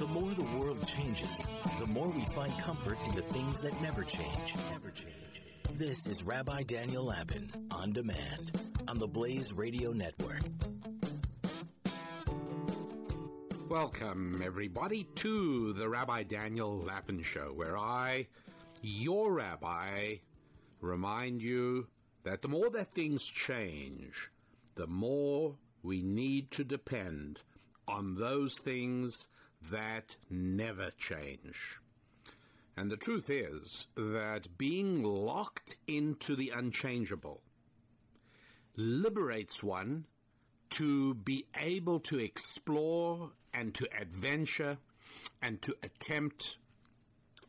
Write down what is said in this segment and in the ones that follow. The more the world changes, the more we find comfort in the things that never change. This is Rabbi Daniel Lapin on Demand on the Blaze Radio Network. Welcome, everybody, to the Rabbi Daniel Lapin Show, where I, your rabbi, remind you that the more that things change, the more we need to depend on those things that never change. And the truth is that being locked into the unchangeable liberates one to be able to explore and to adventure and to attempt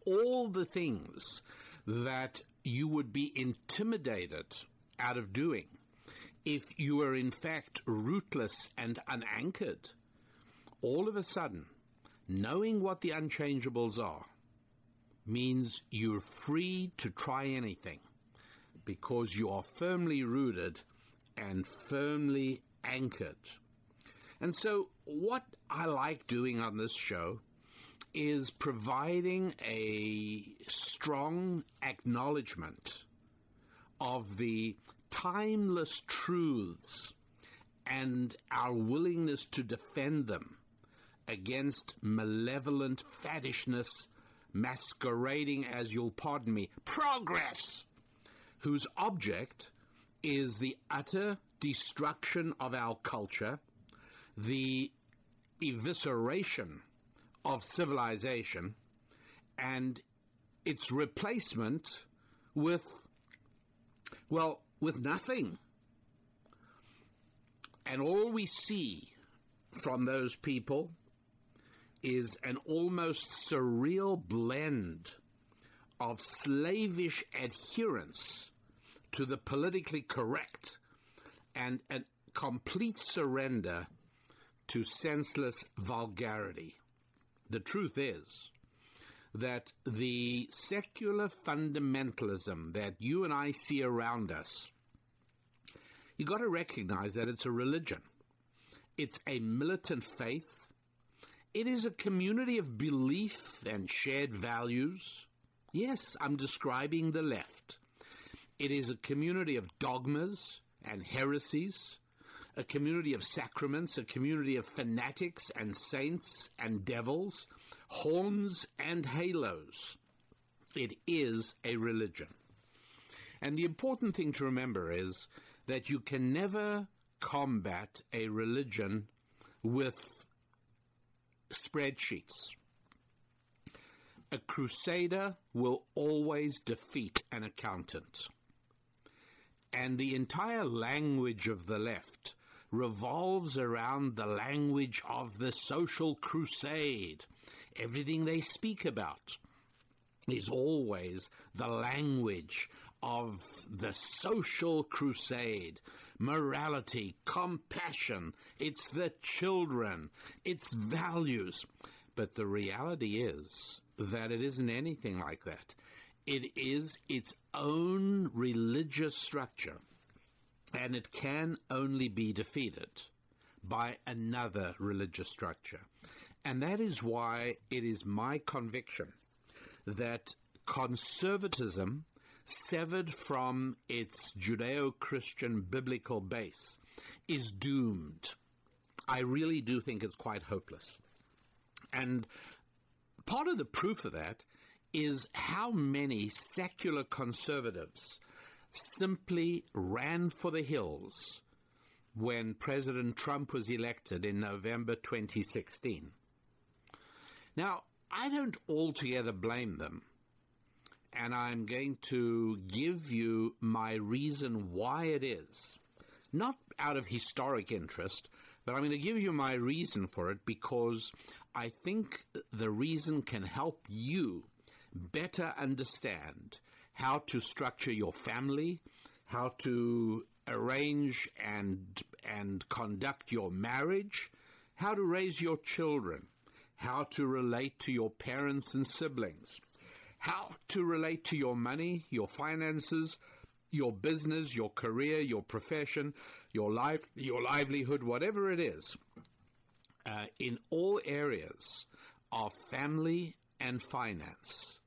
all the things that you would be intimidated out of doing if you were in fact rootless and unanchored. All of a sudden, knowing what the unchangeables are means you're free to try anything because you are firmly rooted and firmly anchored. And so what I like doing on this show is providing a strong acknowledgement of the timeless truths and our willingness to defend them against malevolent faddishness masquerading as, you'll pardon me, progress, whose object is the utter destruction of our culture, the evisceration of civilization, and its replacement with nothing. And all we see from those people is an almost surreal blend of slavish adherence to the politically correct and a complete surrender to senseless vulgarity. The truth is that the secular fundamentalism that you and I see around us, you've got to recognize that it's a religion. It's a militant faith. It is a community of belief and shared values. Yes, I'm describing the left. It is a community of dogmas and heresies, a community of sacraments, a community of fanatics and saints and devils, horns and halos. It is a religion. And the important thing to remember is that you can never combat a religion with spreadsheets. A crusader will always defeat an accountant. And the entire language of the left revolves around the language of the social crusade. Everything they speak about is always the language of the social crusade. Morality, compassion, it's the children, it's values. But the reality is that it isn't anything like that. It is its own religious structure, and it can only be defeated by another religious structure. And that is why it is my conviction that conservatism, severed from its Judeo-Christian biblical base, is doomed. I really do think it's quite hopeless. And part of the proof of that is how many secular conservatives simply ran for the hills when President Trump was elected in November 2016. Now, I don't altogether blame them. And I'm going to give you my reason why it is. Not out of historic interest, but I'm going to give you my reason for it because I think the reason can help you better understand how to structure your family, how to arrange and conduct your marriage, how to raise your children, how to relate to your parents and siblings, how to relate to your money, your finances, your business, your career, your profession, your life, your livelihood, whatever it is, in all areas of family and finance.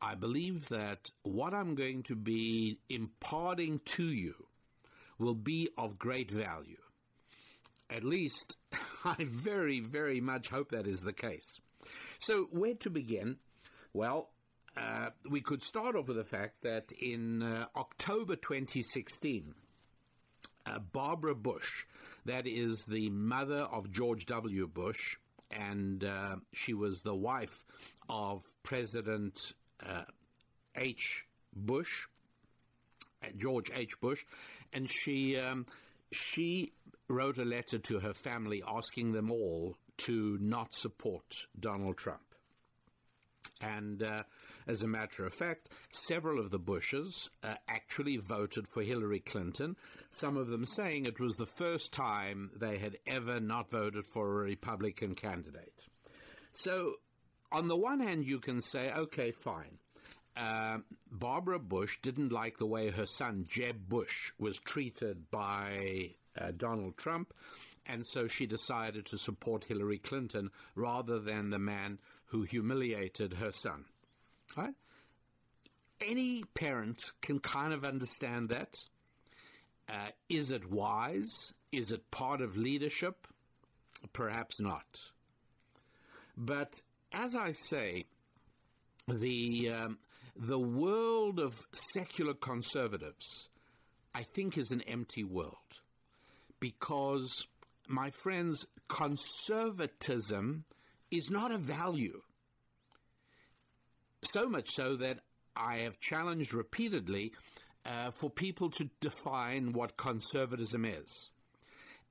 I believe that what I'm going to be imparting to you will be of great value. At least, I very, very much hope that is the case. So, where to begin? Well, we could start off with the fact that in October 2016, Barbara Bush, that is the mother of George W. Bush, and she was the wife of President H. Bush, George H. Bush, and she wrote a letter to her family asking them all to not support Donald Trump. And as a matter of fact, several of the Bushes actually voted for Hillary Clinton, some of them saying it was the first time they had ever not voted for a Republican candidate. So on the one hand, you can say, okay, fine. Barbara Bush didn't like the way her son, Jeb Bush, was treated by Donald Trump, and so she decided to support Hillary Clinton rather than the man who humiliated her son. Right? Any parent can kind of understand that. Is it wise? Is it part of leadership? Perhaps not. But as I say, the world of secular conservatives, I think, is an empty world. Because, my friends, conservatism is not a value. So much so that I have challenged repeatedly for people to define what conservatism is.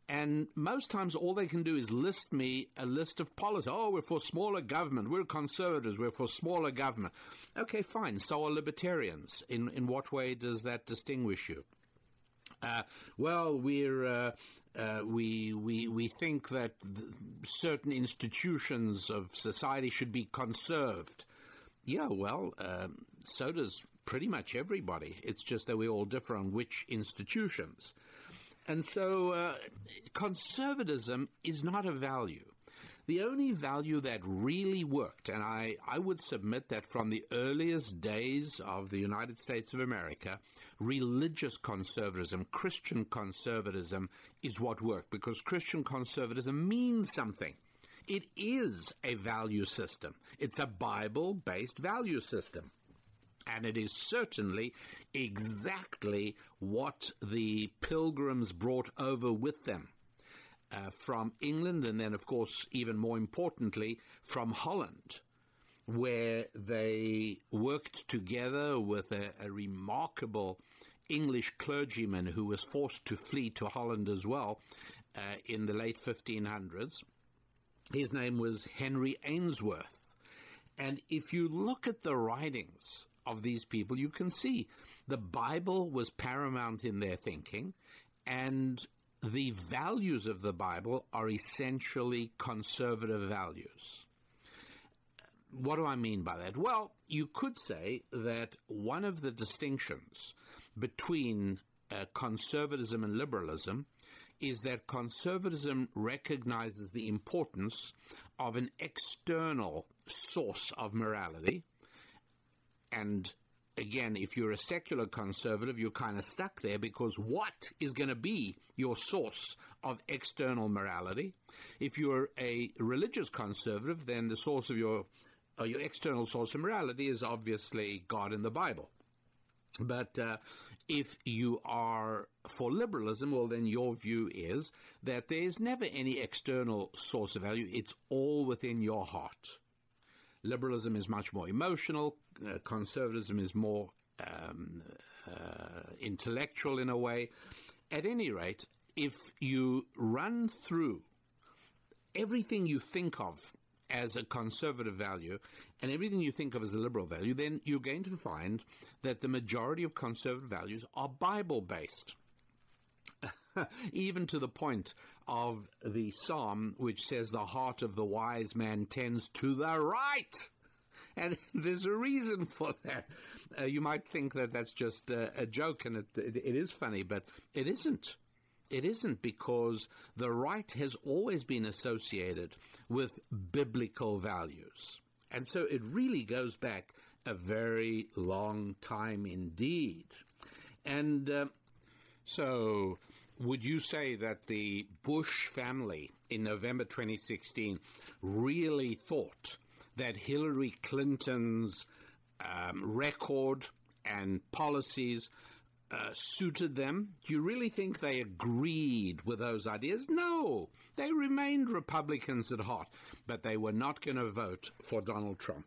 And most times all they can do is list me a list of policies. Oh, we're for smaller government. We're conservatives. We're for smaller government. Okay, fine. So are libertarians. In what way does that distinguish you? Well, we're we think that certain institutions of society should be conserved. Yeah, well, so does pretty much everybody. It's just that we all differ on which institutions. And so conservatism is not a value. The only value that really worked, and I would submit that from the earliest days of the United States of America, religious conservatism, Christian conservatism is what worked, because Christian conservatism means something. It is a value system. It's a Bible-based value system. And it is certainly exactly what the Pilgrims brought over with them. From England, and then, of course, even more importantly, from Holland, where they worked together with a remarkable English clergyman who was forced to flee to Holland as well in the late 1500s. His name was Henry Ainsworth. And if you look at the writings of these people, you can see the Bible was paramount in their thinking, and the values of the Bible are essentially conservative values. What do I mean by that? Well, you could say that one of the distinctions between conservatism and liberalism is that conservatism recognizes the importance of an external source of morality. And again, if you're a secular conservative, you're kind of stuck there, because what is going to be your source of external morality? If you're a religious conservative, then the source of your external source of morality is obviously God and the Bible. But if you are for liberalism, well, then your view is that there's never any external source of value. It's all within your heart. Liberalism is much more emotional. Conservatism is more intellectual in a way. At any rate, if you run through everything you think of as a conservative value and everything you think of as a liberal value, then you're going to find that the majority of conservative values are Bible-based, even to the point of the psalm which says the heart of the wise man tends to the right. And there's a reason for that. You might think that that's just a joke, and it is funny, but it isn't. It isn't, because the right has always been associated with biblical values. And so it really goes back a very long time indeed. And so would you say that the Bush family in November 2016 really thought that Hillary Clinton's record and policies suited them? Do you really think they agreed with those ideas? No, they remained Republicans at heart, but they were not going to vote for Donald Trump.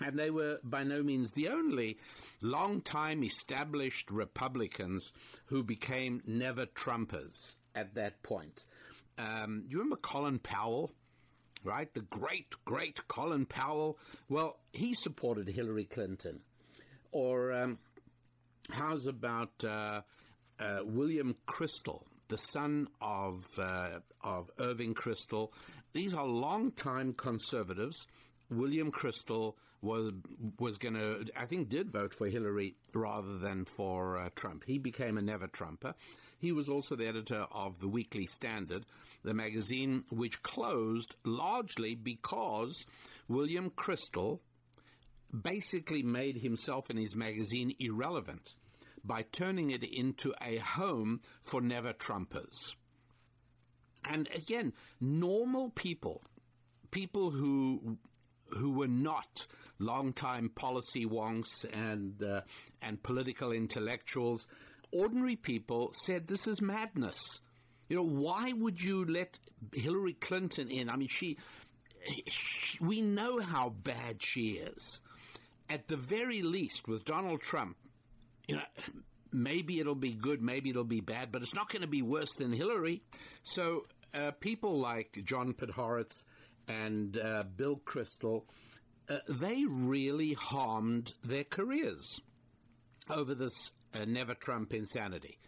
And they were by no means the only long-time established Republicans who became never-Trumpers at that point. Do you remember Colin Powell? Right? The great, great Colin Powell. Well, he supported Hillary Clinton. Or how's about William Kristol, the son of Irving Kristol? These are long-time conservatives. William Kristol was going to, I think, did vote for Hillary rather than for Trump. He became a never-Trumper. He was also the editor of the Weekly Standard, the magazine which closed largely because William Kristol basically made himself and his magazine irrelevant by turning it into a home for never-Trumpers. And again, normal people, people who were not long-time policy wonks and political intellectuals, ordinary people said, this is madness. You know, why would you let Hillary Clinton in? I mean, she we know how bad she is. At the very least, with Donald Trump, you know, maybe it'll be good, maybe it'll be bad, but it's not going to be worse than Hillary. So people like John Podhoretz and Bill Kristol, they really harmed their careers over this never-Trump insanity,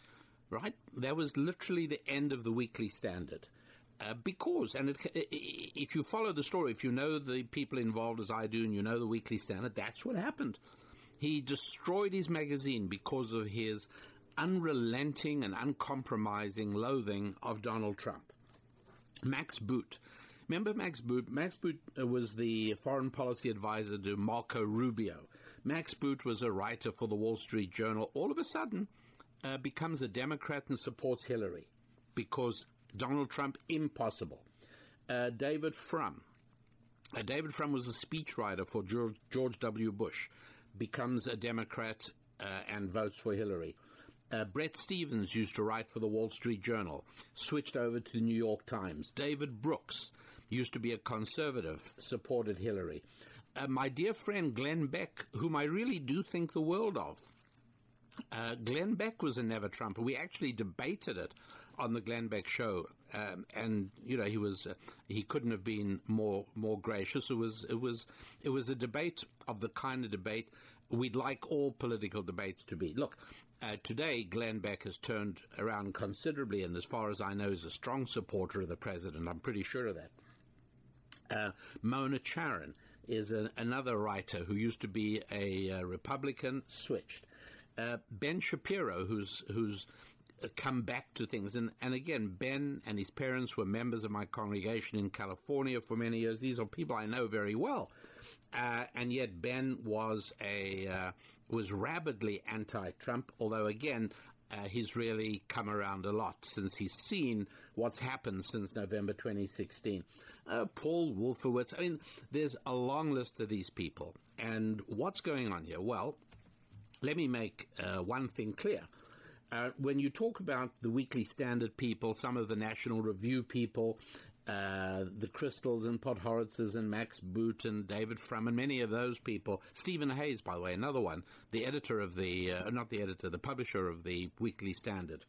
right? That was literally the end of the Weekly Standard. If you follow the story, if you know the people involved as I do and you know the Weekly Standard, that's what happened. He destroyed his magazine because of his unrelenting and uncompromising loathing of Donald Trump. Max Boot. Remember Max Boot? Max Boot was the foreign policy advisor to Marco Rubio. Max Boot was a writer for the Wall Street Journal. All of a sudden, becomes a Democrat and supports Hillary because Donald Trump, impossible. David Frum. David Frum was a speechwriter for George W. Bush. Becomes a Democrat and votes for Hillary. Bret Stephens used to write for the Wall Street Journal, switched over to the New York Times. David Brooks used to be a conservative, supported Hillary. My dear friend Glenn Beck, whom I really do think the world of. Glenn Beck was a never-Trumper. We actually debated it on the Glenn Beck show, and you know, he couldn't have been more gracious. It was a debate of the kind of debate we'd like all political debates to be. Look, today Glenn Beck has turned around considerably, and as far as I know, is a strong supporter of the president. I'm pretty sure of that. Mona Charen is another writer who used to be a Republican, switched. Ben Shapiro, who's come back to things. And again, Ben and his parents were members of my congregation in California for many years. These are people I know very well. And yet Ben was rabidly anti-Trump, although again, he's really come around a lot since he's seen what's happened since November 2016. Paul Wolfowitz. I mean, there's a long list of these people. And what's going on here? Well, let me make one thing clear. When you talk about the Weekly Standard people, some of the National Review people, the Kristols and Podhoretzes and Max Boot and David Frum and many of those people, Stephen Hayes, by the way, another one, the editor of the, the publisher of the Weekly Standard.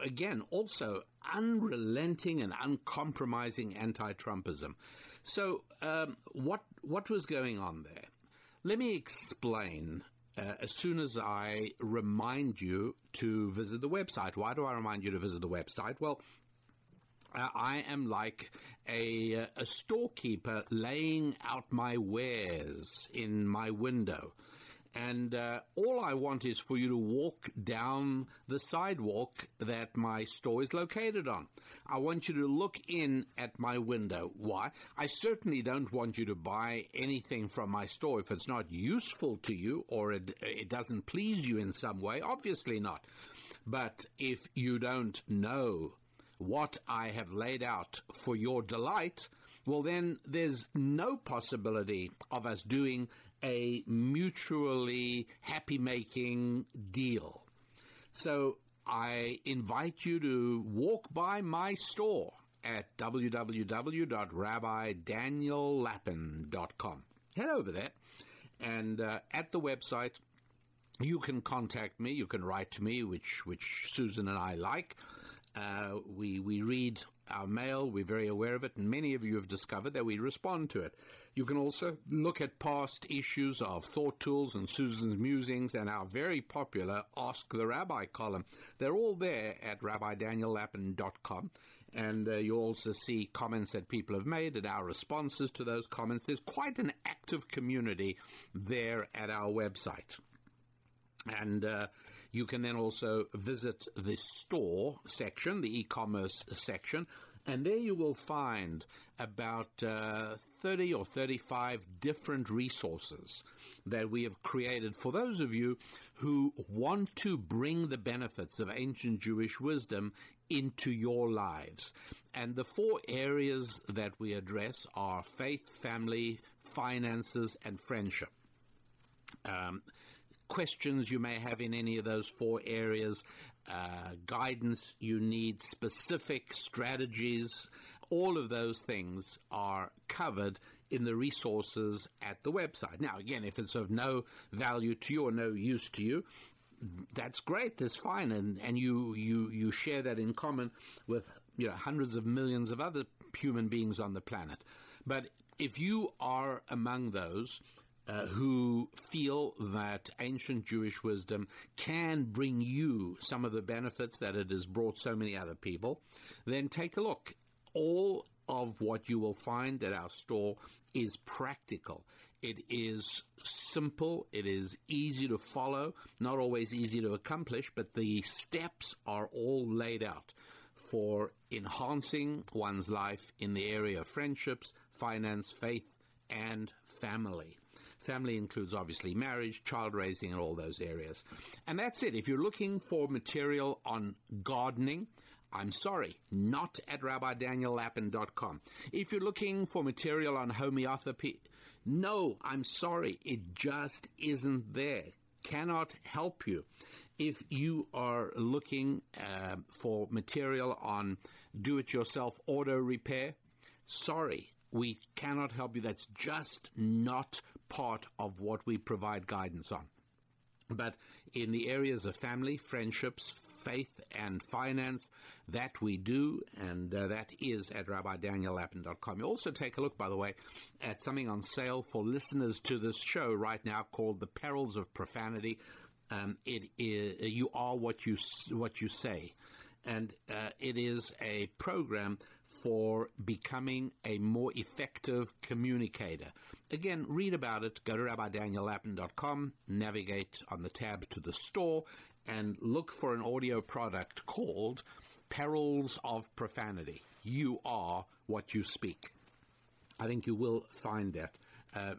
Again, also unrelenting and uncompromising anti-Trumpism. So what was going on there? Let me explain as soon as I remind you to visit the website. Why do I remind you to visit the website? Well, I am like a storekeeper laying out my wares in my window. And all I want is for you to walk down the sidewalk that my store is located on. I want you to look in at my window. Why? I certainly don't want you to buy anything from my store if it's not useful to you or it doesn't please you in some way. Obviously not. But if you don't know what I have laid out for your delight, well, then there's no possibility of us doing a mutually happy-making deal. So I invite you to walk by my store at www.rabbidaniellappin.com. Head over there, and at the website, you can contact me, you can write to me, which Susan and I like. We read our mail, we're very aware of it, and many of you have discovered that we respond to it. You can also look at past issues of Thought Tools and Susan's Musings and our very popular Ask the Rabbi column. They're all there at rabbidaniellappin.com, and you'll also see comments that people have made and our responses to those comments. There's quite an active community there at our website. And you can then also visit the store section, the e-commerce section, and there you will find about 30 or 35 different resources that we have created for those of you who want to bring the benefits of ancient Jewish wisdom into your lives. And the four areas that we address are faith, family, finances, and friendship. Questions you may have in any of those four areas, guidance you need, specific strategies, all of those things are covered in the resources at the website. Now, again, if it's of no value to you or no use to you, that's great, that's fine, and you share that in common with hundreds of millions of other human beings on the planet. But if you are among those who feel that ancient Jewish wisdom can bring you some of the benefits that it has brought so many other people, then take a look. All of what you will find at our store is practical. It is simple. It is easy to follow, not always easy to accomplish, but the steps are all laid out for enhancing one's life in the area of friendships, finance, faith, and family. Family includes, obviously, marriage, child raising, and all those areas. And that's it. If you're looking for material on gardening, I'm sorry, not at rabbidaniellappin.com. If you're looking for material on homeopathy, no, I'm sorry, it just isn't there. Cannot help you. If you are looking for material on do-it-yourself auto repair, sorry, we cannot help you. That's just not part of what we provide guidance on. But in the areas of family, friendships, faith, and finance, that we do, and that is at rabbidaniellappin.com. You also take a look, by the way, at something on sale for listeners to this show right now called The Perils of Profanity. It is, you are what you say. And it is a program for becoming a more effective communicator. Again, read about it. Go to rabbidaniellappin.com, navigate on the tab to the store, and look for an audio product called Perils of Profanity. You are what you speak. I think you will find that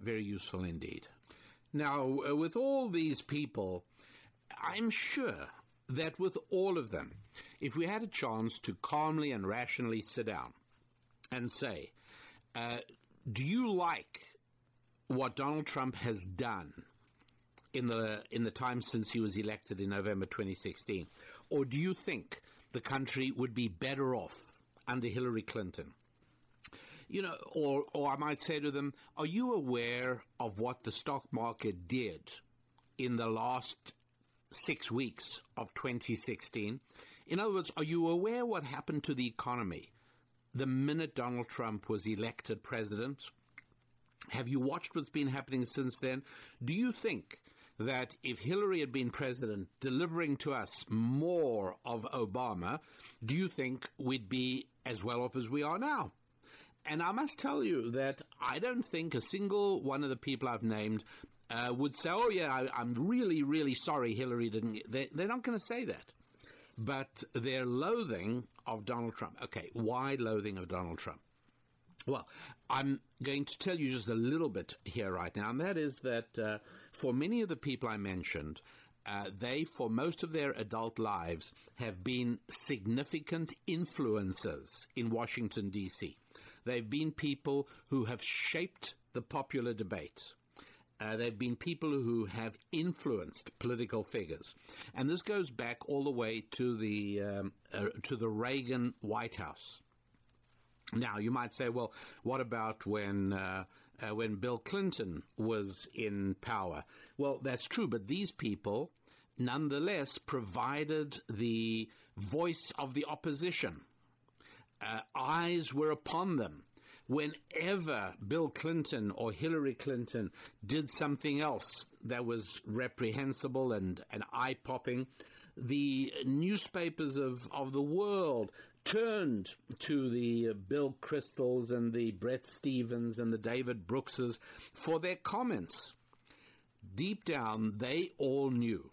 very useful indeed. Now, with all these people, I'm sure that with all of them, if we had a chance to calmly and rationally sit down and say, do you like what Donald Trump has done in the time since he was elected in November 2016? Or do you think the country would be better off under Hillary Clinton? Or I might say to them, are you aware of what the stock market did in the last 6 weeks of 2016. In other words, are you aware what happened to the economy the minute Donald Trump was elected president? Have you watched what's been happening since then? Do you think that if Hillary had been president, delivering to us more of Obama, do you think we'd be as well off as we are now? And I must tell you that I don't think a single one of the people I've named would say, oh, yeah, I'm really, really sorry Hillary didn't. They're not going to say that. But their loathing of Donald Trump. Okay, why loathing of Donald Trump? Well, I'm going to tell you just a little bit here right now, and that is that for many of the people I mentioned, they, for most of their adult lives, have been significant influencers in Washington, D.C. They've been people who have shaped the popular debate. They've been people who have influenced political figures. And this goes back all the way to the Reagan White House. Now, you might say, well, what about when Bill Clinton was in power? Well, that's true, but these people nonetheless provided the voice of the opposition. Eyes were upon them. Whenever Bill Clinton or Hillary Clinton did something else that was reprehensible and eye-popping, the newspapers of the world turned to the Bill Kristols and the Bret Stephens and the David Brookses for their comments. Deep down, they all knew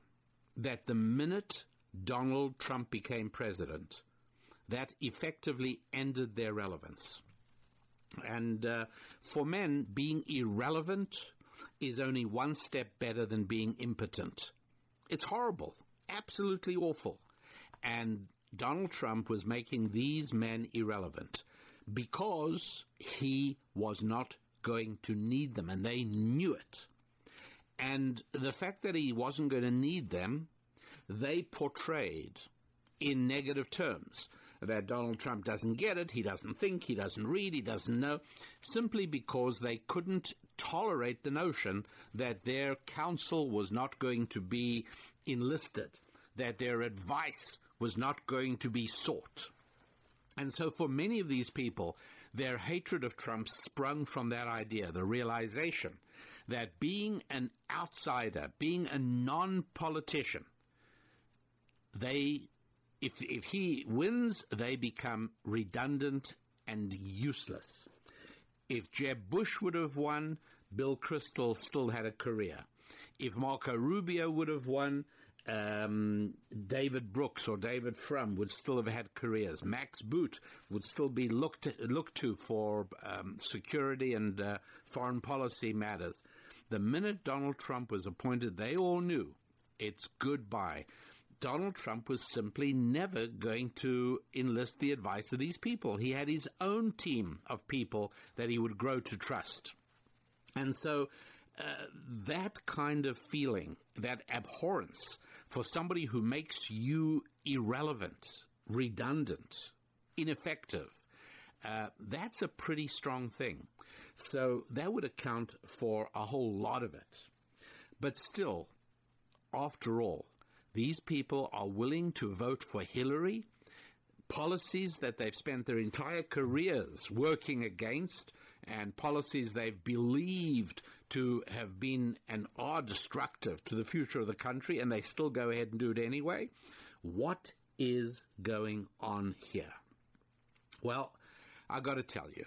that the minute Donald Trump became president, that effectively ended their relevance. And for men, being irrelevant is only one step better than being impotent. It's horrible, absolutely awful. And Donald Trump was making these men irrelevant because he was not going to need them, and they knew it. And the fact that he wasn't going to need them, they portrayed in negative terms. That Donald Trump doesn't get it, he doesn't think, he doesn't read, he doesn't know, simply because they couldn't tolerate the notion that their counsel was not going to be enlisted, that their advice was not going to be sought. And so for many of these people, their hatred of Trump sprung from that idea, the realization that being an outsider, being a non-politician, they... If he wins, they become redundant and useless. If Jeb Bush would have won, Bill Kristol still had a career. If Marco Rubio would have won, David Brooks or David Frum would still have had careers. Max Boot would still be looked to for security and foreign policy matters. The minute Donald Trump was appointed, they all knew it's goodbye. Donald Trump was simply never going to enlist the advice of these people. He had his own team of people that he would grow to trust. And so that kind of feeling, that abhorrence for somebody who makes you irrelevant, redundant, ineffective, that's a pretty strong thing. So that would account for a whole lot of it. But still, after all, these people are willing to vote for Hillary, policies that they've spent their entire careers working against, and policies they've believed to have been and are destructive to the future of the country, and they still go ahead and do it anyway. What is going on here? Well, I've got to tell you,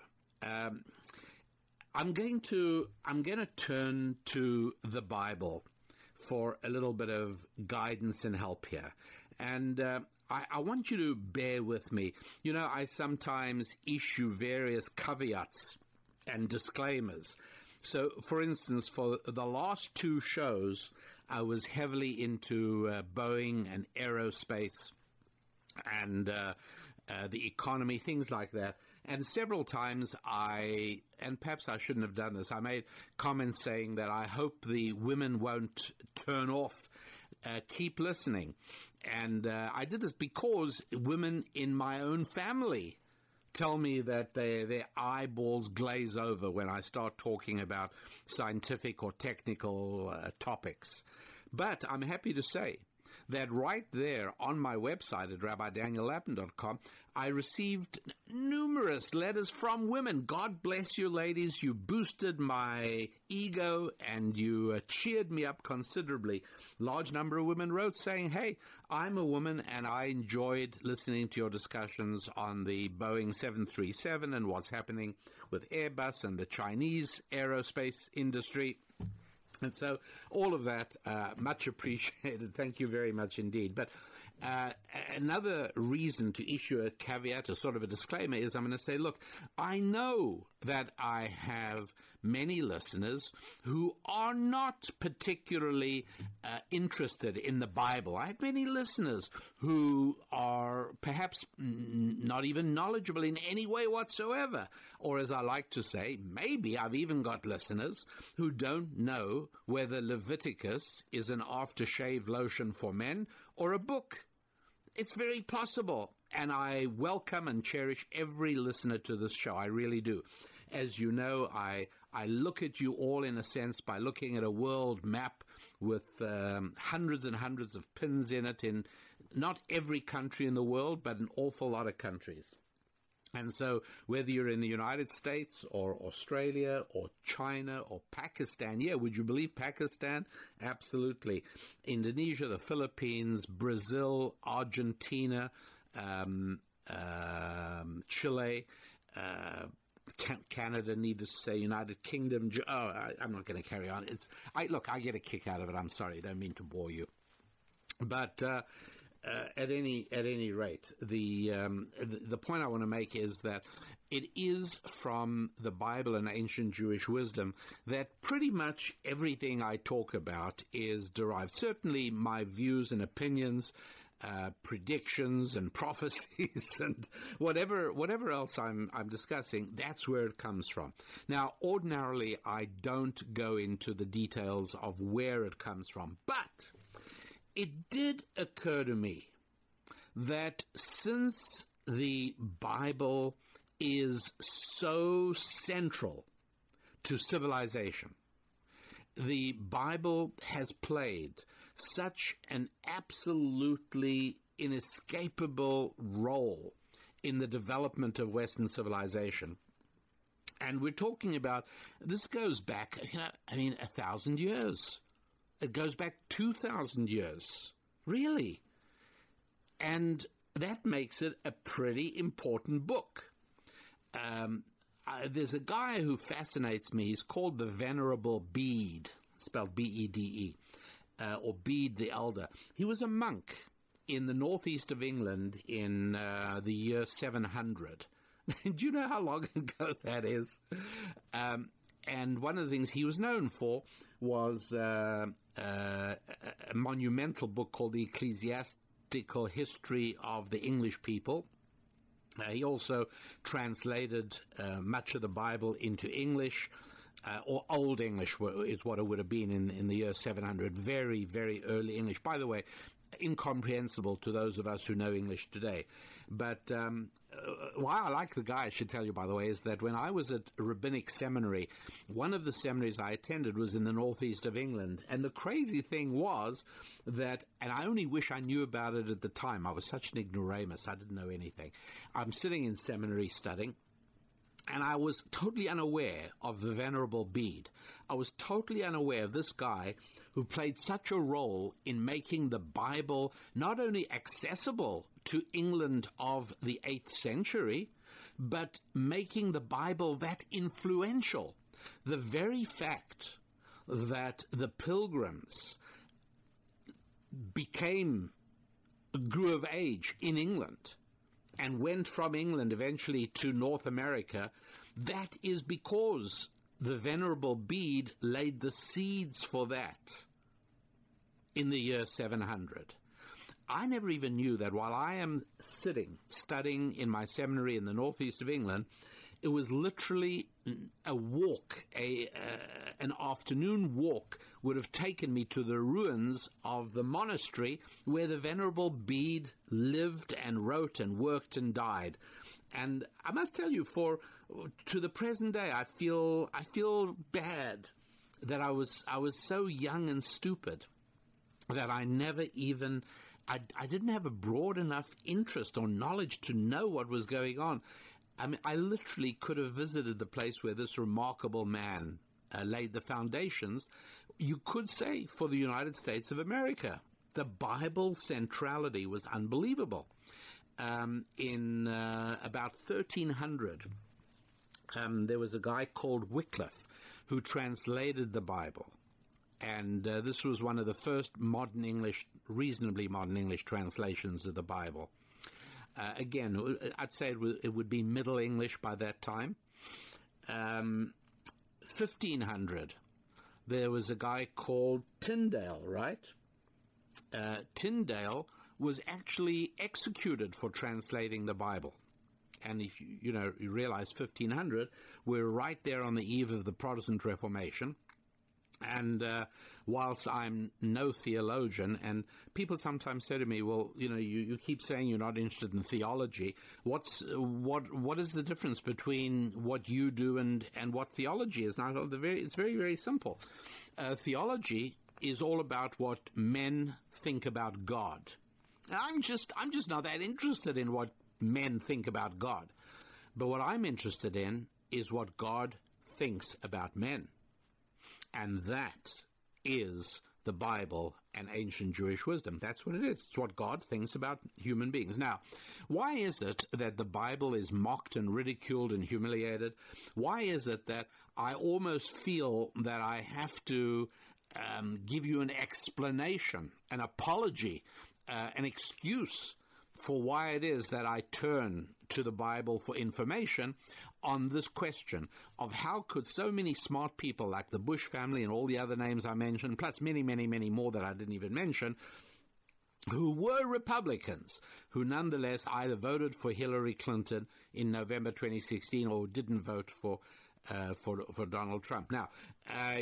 I'm going to turn to the Bible for a little bit of guidance and help here. And I want you to bear with me. You know, I sometimes issue various caveats and disclaimers. So, for instance, for the last two shows, I was heavily into Boeing and aerospace and the economy, things like that. And several times and perhaps I shouldn't have done this, I made comments saying that I hope the women won't turn off, keep listening. And I did this because women in my own family tell me that their eyeballs glaze over when I start talking about scientific or technical topics. But I'm happy to say that right there on my website at rabbidaaniellapin.com, I received numerous letters from women. God bless you, ladies. You boosted my ego and you cheered me up considerably. Large number of women wrote saying, hey, I'm a woman and I enjoyed listening to your discussions on the Boeing 737 and what's happening with Airbus and the Chinese aerospace industry. And so all of that, much appreciated. Thank you very much indeed. But another reason to issue a caveat, a sort of a disclaimer, is I'm going to say, look, I know that I have many listeners who are not particularly interested in the Bible. I have many listeners who are perhaps not even knowledgeable in any way whatsoever. Or as I like to say, maybe I've even got listeners who don't know whether Leviticus is an aftershave lotion for men or a book. It's very possible, and I welcome and cherish every listener to this show. I really do. As you know, I look at you all in a sense by looking at a world map with hundreds and hundreds of pins in it, in not every country in the world, but an awful lot of countries. And so whether you're in the United States or Australia or China or Pakistan, yeah, would you believe Pakistan? Absolutely. Indonesia, the Philippines, Brazil, Argentina, Chile, Canada, needless to say, United Kingdom. I'm not going to carry on. Look, I get a kick out of it. I'm sorry. I don't mean to bore you. But At any rate, the point I want to make is that it is from the Bible and ancient Jewish wisdom that pretty much everything I talk about is derived. Certainly my views and opinions, predictions and prophecies and whatever else I'm discussing, that's where it comes from. Now, ordinarily, I don't go into the details of where it comes from, but it did occur to me that since the Bible is so central to civilization, the Bible has played such an absolutely inescapable role in the development of Western civilization. And we're talking about, this goes back, 1,000 years. It goes back 2,000 years, really. And that makes it a pretty important book. There's a guy who fascinates me. He's called the Venerable Bede, spelled B-E-D-E, or Bede the Elder. He was a monk in the northeast of England in the year 700. Do you know how long ago that is? And one of the things he was known for was a monumental book called The Ecclesiastical History of the English People. He also translated much of the Bible into English, or Old English is what it would have been in the year 700, very, very early English. By the way, incomprehensible to those of us who know English today. But why I like the guy, I should tell you, by the way, is that when I was at rabbinic seminary, one of the seminaries I attended was in the northeast of England. And the crazy thing was that, and I only wish I knew about it at the time, I was such an ignoramus, I didn't know anything. I'm sitting in seminary studying, and I was totally unaware of the Venerable Bede. I was totally unaware of this guy who played such a role in making the Bible not only accessible to England of the 8th century, but making the Bible that influential. The very fact that the Pilgrims grew of age in England and went from England eventually to North America, that is because the Venerable Bede laid the seeds for that in the year 700. I never even knew that while I am studying in my seminary in the northeast of England, it was literally a walk, an afternoon walk would have taken me to the ruins of the monastery where the Venerable Bede lived and wrote and worked and died. And I must tell you, to the present day, I feel bad that I was so young and stupid. that I never even, I didn't have a broad enough interest or knowledge to know what was going on. I mean, I literally could have visited the place where this remarkable man laid the foundations, you could say, for the United States of America. The Bible centrality was unbelievable. In about 1300, there was a guy called Wycliffe who translated the Bible. And this was one of the first modern English, reasonably modern English translations of the Bible. Again, I'd say it would be Middle English by that time. 1500, there was a guy called Tyndale, right? Tyndale was actually executed for translating the Bible. And if you, you realize 1500, we're right there on the eve of the Protestant Reformation. And whilst I'm no theologian, and people sometimes say to me, well, you keep saying you're not interested in theology. What is the difference between what you do and what theology is? Now, it's very, very simple. Theology is all about what men think about God. And I'm just not that interested in what men think about God. But what I'm interested in is what God thinks about men. And that is the Bible and ancient Jewish wisdom. That's what it is. It's what God thinks about human beings. Now, why is it that the Bible is mocked and ridiculed and humiliated? Why is it that I almost feel that I have to give you an explanation, an apology, an excuse for why it is that I turn to the Bible for information on this question of how could so many smart people like the Bush family and all the other names I mentioned, plus many, many, many more that I didn't even mention, who were Republicans, who nonetheless either voted for Hillary Clinton in November 2016 or didn't vote for Donald Trump. Now,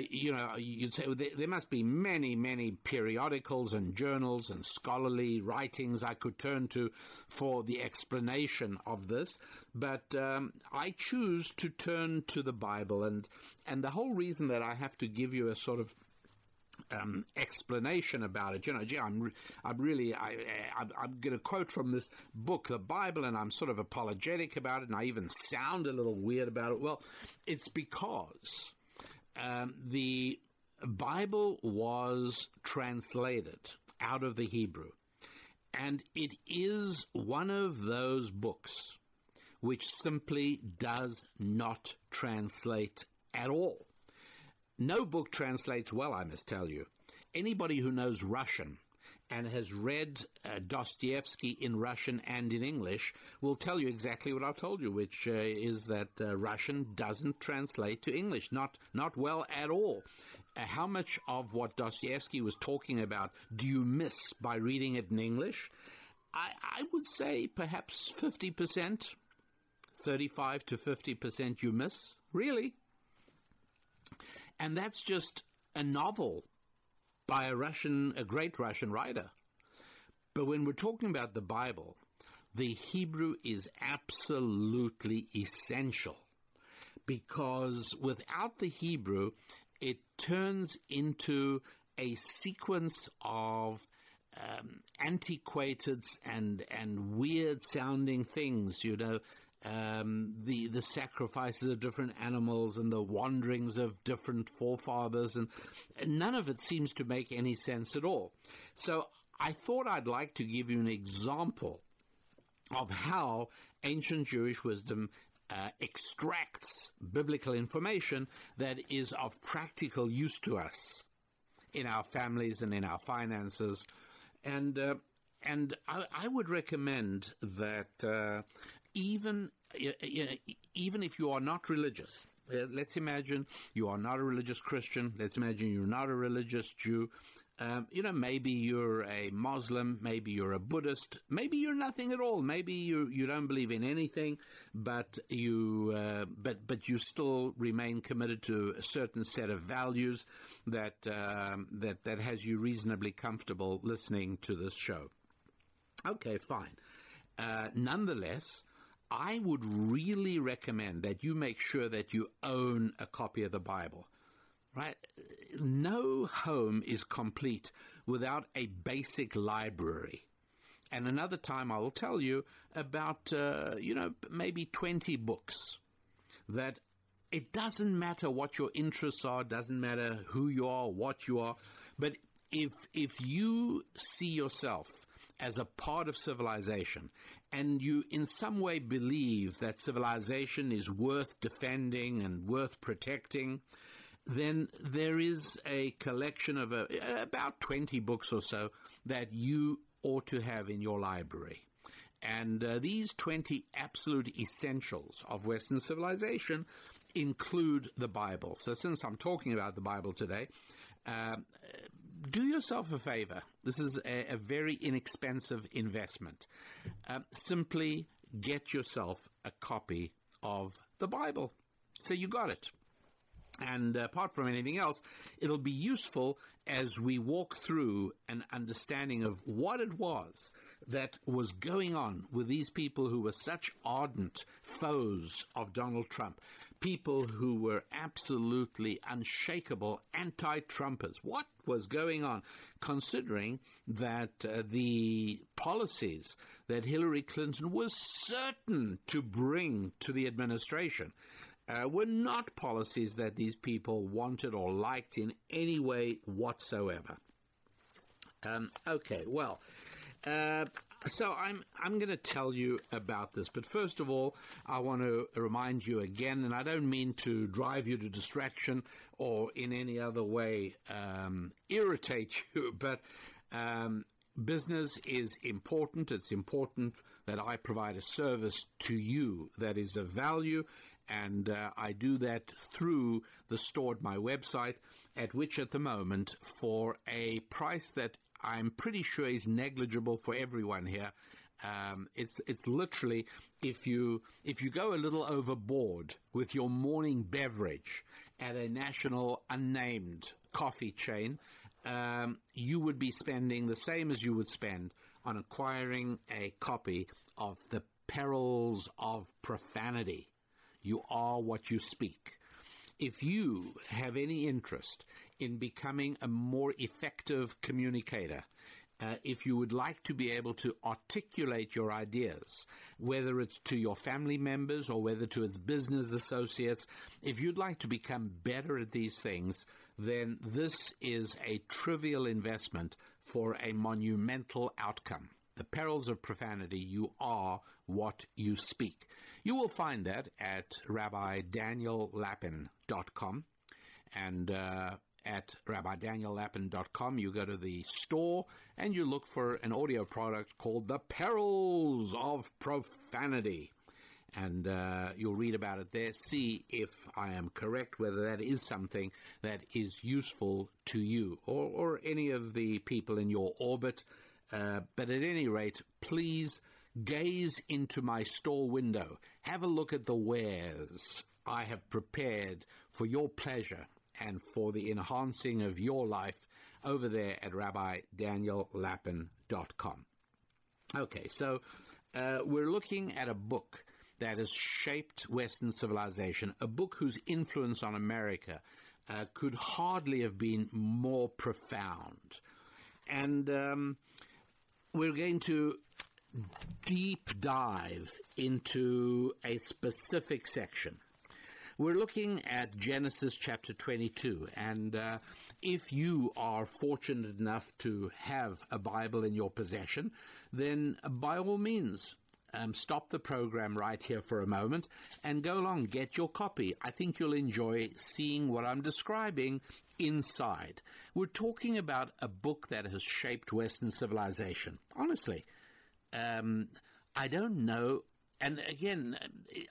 you'd say there must be many, many periodicals and journals and scholarly writings I could turn to for the explanation of this, but I choose to turn to the Bible, and the whole reason that I have to give you a sort of explanation about it, gee, I'm going to quote from this book, the Bible, and I'm sort of apologetic about it, and I even sound a little weird about it. Well, it's because the Bible was translated out of the Hebrew, and it is one of those books which simply does not translate at all. No book translates well, I must tell you. Anybody who knows Russian and has read Dostoevsky in Russian and in English will tell you exactly what I've told you, which is that Russian doesn't translate to English, not well at all. How much of what Dostoevsky was talking about do you miss by reading it in English? I would say perhaps 50%, 35 to 50% you miss, really. And that's just a novel by a great Russian writer. But when we're talking about the Bible, the Hebrew is absolutely essential, because without the Hebrew, it turns into a sequence of antiquated and weird-sounding things, the sacrifices of different animals and the wanderings of different forefathers, and none of it seems to make any sense at all. So I thought I'd like to give you an example of how ancient Jewish wisdom extracts biblical information that is of practical use to us in our families and in our finances. And I would recommend that even if you are not religious, let's imagine you are not a religious Christian. Let's imagine you're not a religious Jew. Maybe you're a Muslim. Maybe you're a Buddhist. Maybe you're nothing at all. Maybe you don't believe in anything, but you still remain committed to a certain set of values that has you reasonably comfortable listening to this show. Okay, fine. Nonetheless, I would really recommend that you make sure that you own a copy of the Bible, right? No home is complete without a basic library. And another time I will tell you about, maybe 20 books that it doesn't matter what your interests are, doesn't matter who you are, what you are. But if you see yourself as a part of civilization and you in some way believe that civilization is worth defending and worth protecting, then there is a collection of about 20 books or so that you ought to have in your library. And these 20 absolute essentials of Western civilization include the Bible. So since I'm talking about the Bible today, do yourself a favor. This is a very inexpensive investment. Simply get yourself a copy of the Bible. So you got it. And apart from anything else, it'll be useful as we walk through an understanding of what it was that was going on with these people who were such ardent foes of Donald Trump, people who were absolutely unshakable anti-Trumpers. What was going on, considering that the policies that Hillary Clinton was certain to bring to the administration were not policies that these people wanted or liked in any way whatsoever. So I'm going to tell you about this. But first of all, I want to remind you again, and I don't mean to drive you to distraction or in any other way irritate you, but business is important. It's important that I provide a service to you that is of value, and I do that through the store at my website, at which at the moment, for a price that I'm pretty sure is negligible for everyone here. It's literally if you go a little overboard with your morning beverage at a national unnamed coffee chain, you would be spending the same as you would spend on acquiring a copy of The Perils of Profanity. You are what you speak. If you have any interest in becoming a more effective communicator, if you would like to be able to articulate your ideas, whether it's to your family members or whether to its business associates, if you'd like to become better at these things, then this is a trivial investment for a monumental outcome. The Perils of Profanity, you are what you speak. You will find that at rabbidaniellappin.com. And at rabbidaniellappin.com, you go to the store and you look for an audio product called The Perils of Profanity. And you'll read about it there. See if I am correct, whether that is something that is useful to you or any of the people in your orbit. But at any rate, please gaze into my store window. Have a look at the wares I have prepared for your pleasure and for the enhancing of your life over there at rabbidaniellappin.com. Okay, so we're looking at a book that has shaped Western civilization, a book whose influence on America could hardly have been more profound. And we're going to deep dive into a specific section. We're looking at Genesis chapter 22, and if you are fortunate enough to have a Bible in your possession, then by all means, stop the program right here for a moment and go along, get your copy. I think you'll enjoy seeing what I'm describing inside. We're talking about a book that has shaped Western civilization. Honestly, I don't know. And again,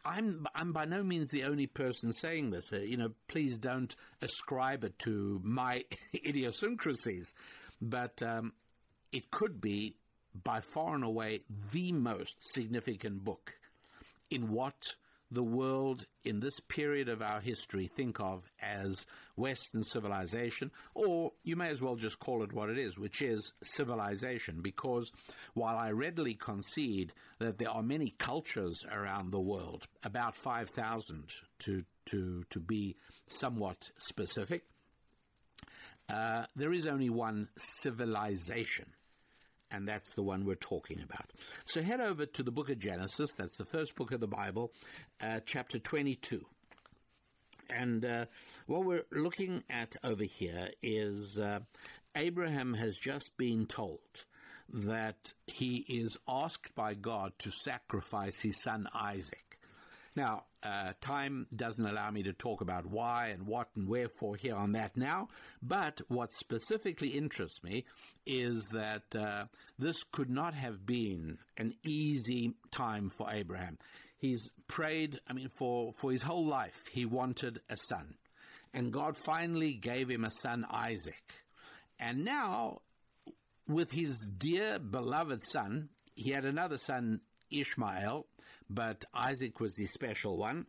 I'm by no means the only person saying this. Please don't ascribe it to my idiosyncrasies. But it could be by far and away the most significant book in what the world in this period of our history think of as Western civilization, or you may as well just call it what it is, which is civilization, because while I readily concede that there are many cultures around the world, about 5,000 to be somewhat specific, There is only one civilization, and that's the one we're talking about. So head over to the book of Genesis. That's the first book of the Bible, chapter 22. And what we're looking at over here is Abraham has just been told that he is asked by God to sacrifice his son Isaac. Now, time doesn't allow me to talk about why and what and wherefore here on that now, but what specifically interests me is that this could not have been an easy time for Abraham. He's prayed, for his whole life, he wanted a son. And God finally gave him a son, Isaac. And now, with his dear beloved son, he had another son, Ishmael, but Isaac was the special one.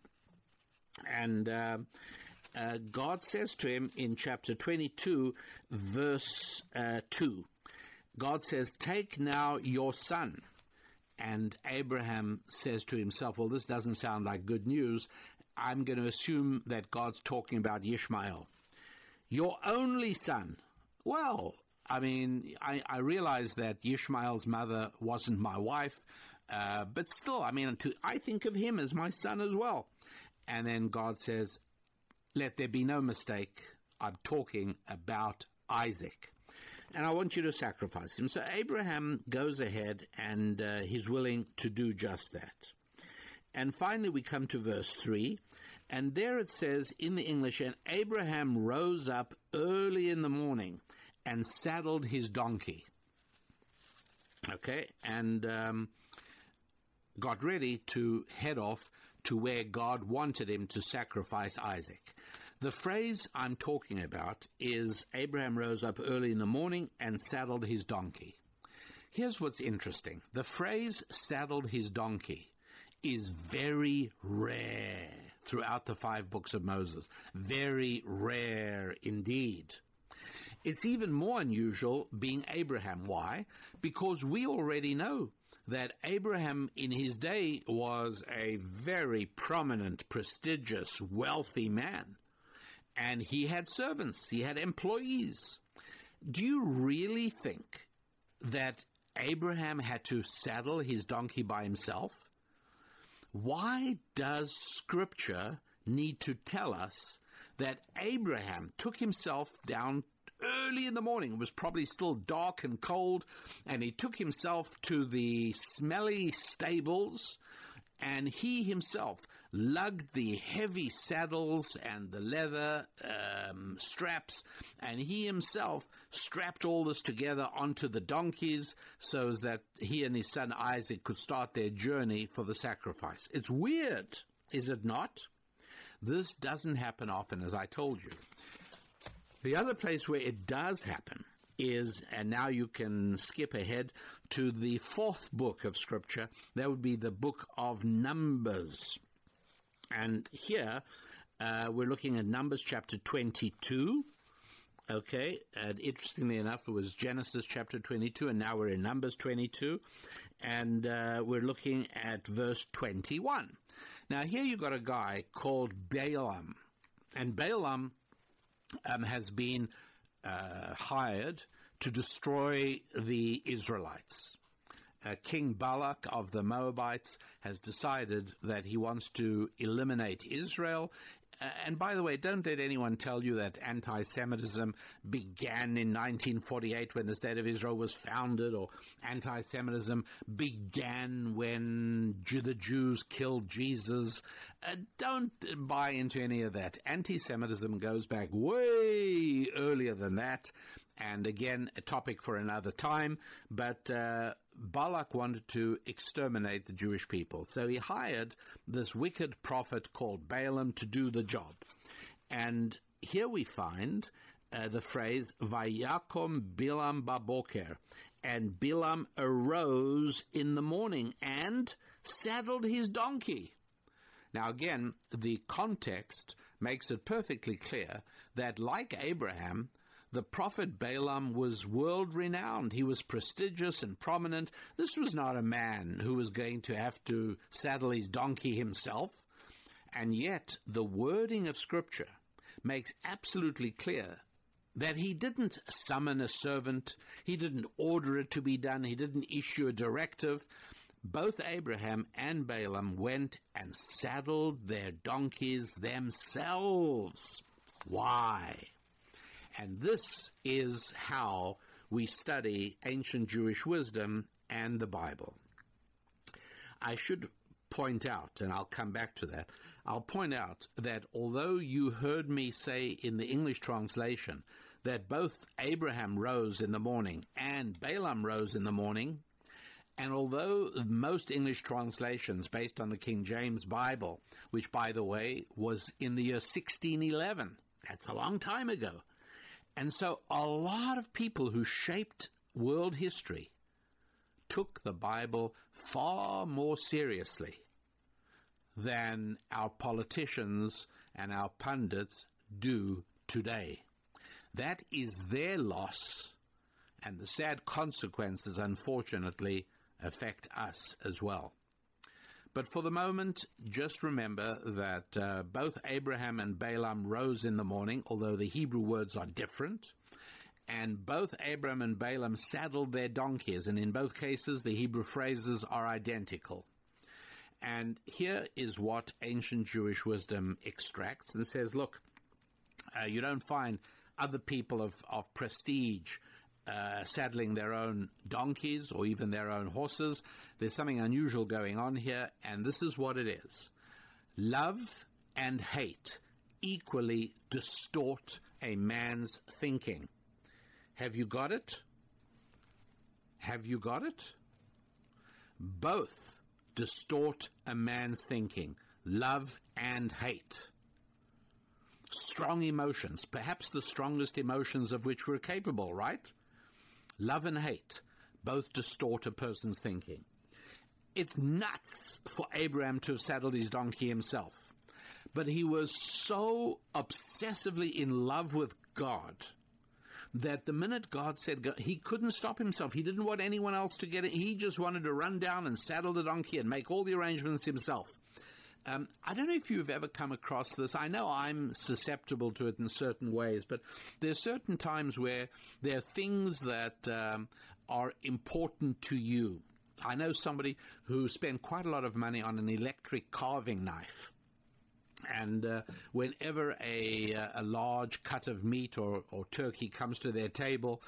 And God says to him in chapter 22, verse 2, God says, "Take now your son." And Abraham says to himself, well, this doesn't sound like good news. I'm going to assume that God's talking about Ishmael. "Your only son." Well, I realize that Ishmael's mother wasn't my wife, but still, I think of him as my son as well. And then God says, "Let there be no mistake. I'm talking about Isaac. And I want you to sacrifice him." So Abraham goes ahead and he's willing to do just that. And finally we come to verse 3, and there it says in the English, "And Abraham rose up early in the morning and saddled his donkey." Okay, and got ready to head off to where God wanted him to sacrifice Isaac. The phrase I'm talking about is Abraham rose up early in the morning and saddled his donkey. Here's what's interesting. The phrase "saddled his donkey" is very rare throughout the five books of Moses. Very rare indeed. It's even more unusual being Abraham. Why? Because we already know that Abraham in his day was a very prominent, prestigious, wealthy man. And he had servants, he had employees. Do you really think that Abraham had to saddle his donkey by himself? Why does Scripture need to tell us that Abraham took himself down early in the morning? It was probably still dark and cold, and he took himself to the smelly stables, and he himself lugged the heavy saddles and the leather straps, and he himself strapped all this together onto the donkeys so that he and his son Isaac could start their journey for the sacrifice. It's weird, is it not? This doesn't happen often, as I told you. The other place where it does happen is, and now you can skip ahead to the fourth book of Scripture, that would be the book of Numbers. And here we're looking at Numbers chapter 22. Okay, and interestingly enough, it was Genesis chapter 22, and now we're in Numbers 22, and we're looking at verse 21. Now here you've got a guy called Balaam, and Balaam has been hired to destroy the Israelites. King Balak of the Moabites has decided that he wants to eliminate Israel. And by the way, don't let anyone tell you that anti-Semitism began in 1948 when the State of Israel was founded, or anti-Semitism began when the Jews killed Jesus. Don't buy into any of that. Anti-Semitism goes back way earlier than that. And again, a topic for another time. But Balak wanted to exterminate the Jewish people. So he hired this wicked prophet called Balaam to do the job. And here we find the phrase, "Vayakom Bilam baboker." And Bilam arose in the morning and saddled his donkey. Now again, the context makes it perfectly clear that, like Abraham, the prophet Balaam was world-renowned. He was prestigious and prominent. This was not a man who was going to have to saddle his donkey himself. And yet, the wording of Scripture makes absolutely clear that he didn't summon a servant, he didn't order it to be done, he didn't issue a directive. Both Abraham and Balaam went and saddled their donkeys themselves. Why? And this is how we study ancient Jewish wisdom and the Bible. I should point out, and I'll come back to that, I'll point out that although you heard me say in the English translation that both Abraham rose in the morning and Balaam rose in the morning, and although most English translations based on the King James Bible, which, by the way, was in the year 1611, that's a long time ago, and so a lot of people who shaped world history took the Bible far more seriously than our politicians and our pundits do today. That is their loss, and the sad consequences, unfortunately, affect us as well. But for the moment, just remember that both Abraham and Balaam rose in the morning, although the Hebrew words are different, and both Abraham and Balaam saddled their donkeys, and in both cases the Hebrew phrases are identical. And here is what ancient Jewish wisdom extracts and says, look, you don't find other people of prestige saddling their own donkeys or even their own horses. There's something unusual going on here, and this is what it is. Love and hate equally distort a man's thinking. Have you got it? Have you got it? Both distort a man's thinking, love and hate. Strong emotions, perhaps the strongest emotions of which we're capable, right? Love and hate both distort a person's thinking. It's nuts for Abraham to have saddled his donkey himself, but he was so obsessively in love with God that the minute God said go, he couldn't stop himself. He didn't want anyone else to get it. He just wanted to run down and saddle the donkey and make all the arrangements himself. I don't know if you've ever come across this. I know I'm susceptible to it in certain ways, but there are certain times where there are things that are important to you. I know somebody who spent quite a lot of money on an electric carving knife. And whenever a large cut of meat or turkey comes to their table,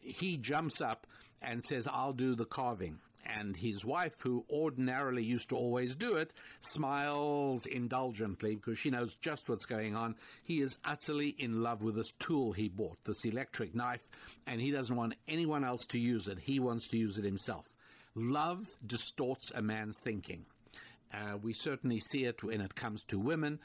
he jumps up and says, I'll do the carving. And his wife, who ordinarily used to always do it, smiles indulgently because she knows just what's going on. He is utterly in love with this tool he bought, this electric knife, and he doesn't want anyone else to use it. He wants to use it himself. Love distorts a man's thinking. We certainly see it when it comes to women.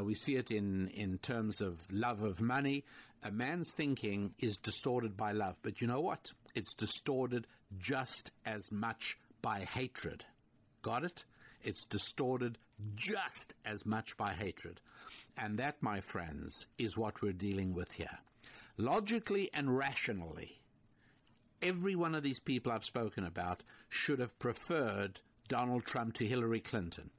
We see it in terms of love of money. A man's thinking is distorted by love. But you know what? It's distorted just as much by hatred. Got it? It's distorted just as much by hatred. And that, my friends, is what we're dealing with here. Logically and rationally, every one of these people I've spoken about should have preferred Donald Trump to Hillary Clinton.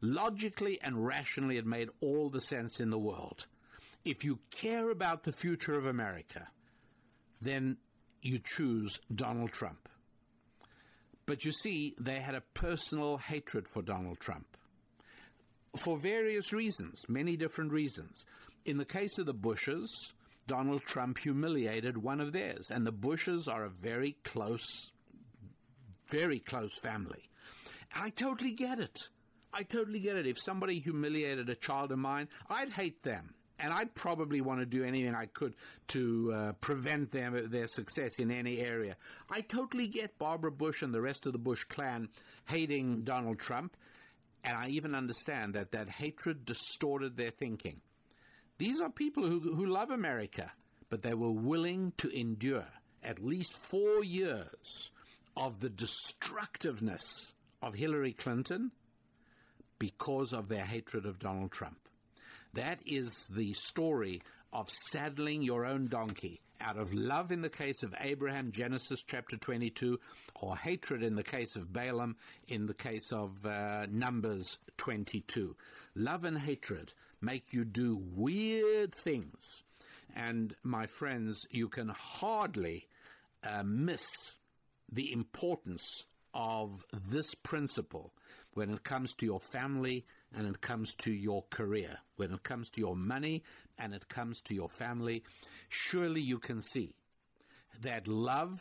Logically and rationally, it made all the sense in the world. If you care about the future of America, then you choose Donald Trump. But you see, they had a personal hatred for Donald Trump for various reasons, many different reasons. In the case of the Bushes, Donald Trump humiliated one of theirs, and the Bushes are a very close family. I totally get it. I totally get it. If somebody humiliated a child of mine, I'd hate them. And I'd probably want to do anything I could to prevent their success in any area. I totally get Barbara Bush and the rest of the Bush clan hating Donald Trump. And I even understand that hatred distorted their thinking. These are people who love America, but they were willing to endure at least 4 years of the destructiveness of Hillary Clinton because of their hatred of Donald Trump. That is the story of saddling your own donkey out of love in the case of Abraham, Genesis chapter 22, or hatred in the case of Balaam, in the case of Numbers 22. Love and hatred make you do weird things. And, my friends, you can hardly miss the importance of this principle when it comes to your family and it comes to your career, when it comes to your money and it comes to your family. Surely you can see that love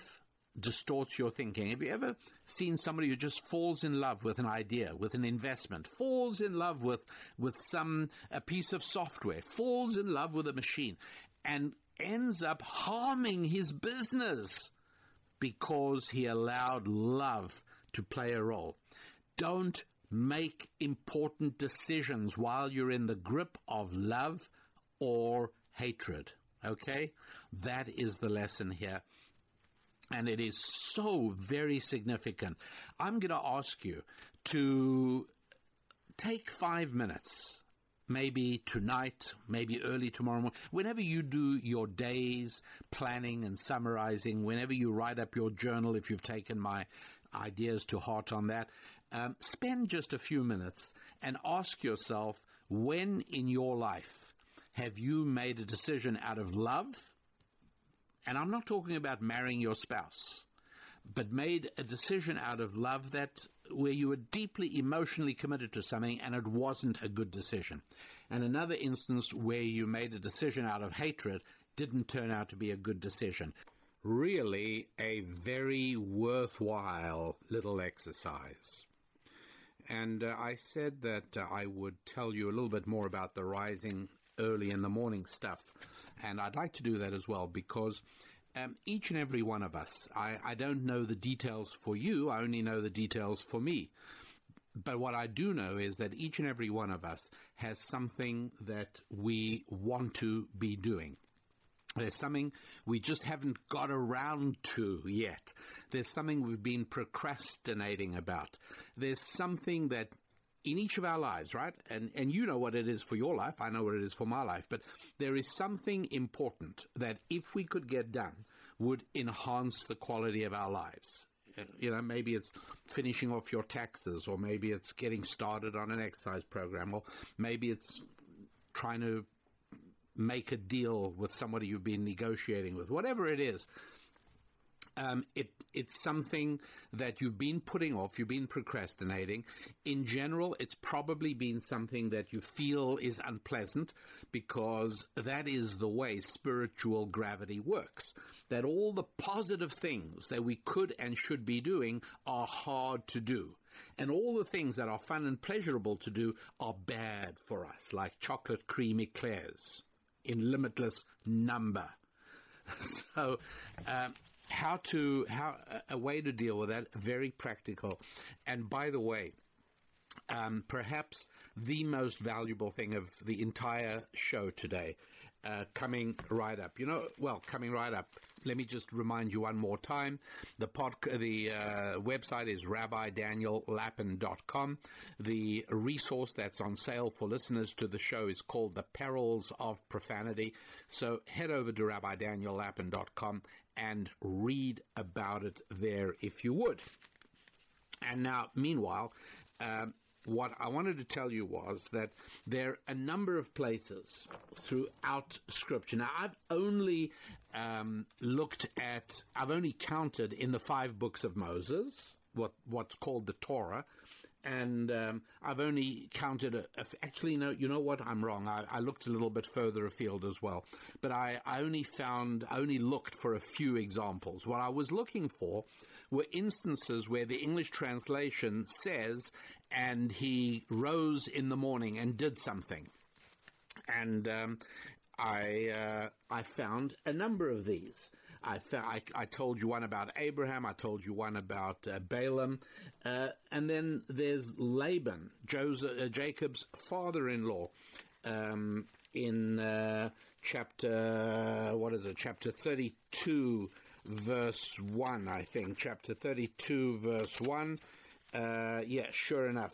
distorts your thinking. Have you ever seen somebody who just falls in love with an idea, with an investment, falls in love with a piece of software, falls in love with a machine, and ends up harming his business because he allowed love to play a role? Don't make important decisions while you're in the grip of love or hatred, okay? That is the lesson here. And it is so very significant. I'm going to ask you to take 5 minutes, maybe tonight, maybe early tomorrow morning, whenever you do your day's planning and summarizing, whenever you write up your journal, if you've taken my ideas to heart on that, spend just a few minutes and ask yourself, when in your life have you made a decision out of love? And I'm not talking about marrying your spouse, but made a decision out of love that where you were deeply emotionally committed to something and it wasn't a good decision. And another instance where you made a decision out of hatred didn't turn out to be a good decision. Really a very worthwhile little exercise. And I said that I would tell you a little bit more about the rising early in the morning stuff. And I'd like to do that as well because each and every one of us, I don't know the details for you, I only know the details for me. But what I do know is that each and every one of us has something that we want to be doing. There's something we just haven't got around to yet. There's something we've been procrastinating about. There's something that in each of our lives, right? And you know what it is for your life. I know what it is for my life. But there is something important that if we could get done would enhance the quality of our lives. You know, maybe it's finishing off your taxes, or maybe it's getting started on an exercise program, or maybe it's trying to make a deal with somebody you've been negotiating with. Whatever it is, it's something that you've been putting off, you've been procrastinating. In general, it's probably been something that you feel is unpleasant because that is the way spiritual gravity works, that all the positive things that we could and should be doing are hard to do. And all the things that are fun and pleasurable to do are bad for us, like chocolate cream eclairs in limitless number. So, a way to deal with that, very practical. And by the way, perhaps the most valuable thing of the entire show today, coming right up. You know, well, coming right up, let me just remind you one more time. The website is rabbidaniellappin.com. The resource that's on sale for listeners to the show is called The Perils of Profanity. So head over to rabbidaniellappin.com and read about it there if you would. And now, meanwhile, what I wanted to tell you was that there are a number of places throughout Scripture. Now, I've only counted in the 5 books of Moses, what's called the Torah, and I've only counted actually, no, you know what? I'm wrong. I looked a little bit further afield as well, but I only looked for a few examples. What I was looking for were instances where the English translation says, and he rose in the morning and did something. And I found a number of these. I told you one about Abraham. I told you one about Balaam. And then there's Laban, Jacob's father-in-law, in chapter 32, verse 1, I think. Chapter 32, verse 1. Yeah, sure enough.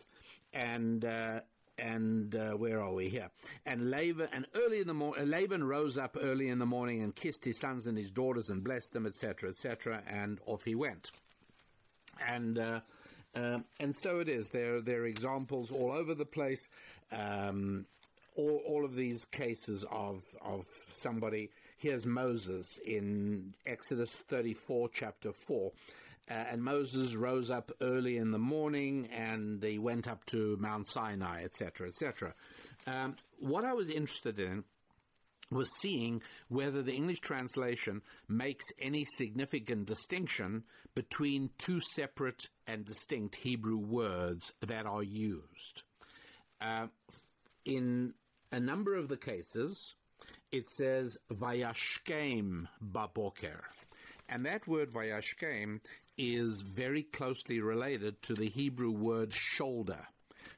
And where are we here? And Laban rose up early in the morning and kissed his sons and his daughters and blessed them, etc., etc., and off he went. And so it is. There are examples all over the place. all of these cases of somebody. Here's Moses in Exodus 34, chapter 4. And Moses rose up early in the morning, and he went up to Mount Sinai, etc., etc. What I was interested in was seeing whether the English translation makes any significant distinction between two separate and distinct Hebrew words that are used. In a number of the cases, it says vayashkem baboker, and that word vayashkem is very closely related to the Hebrew word shoulder.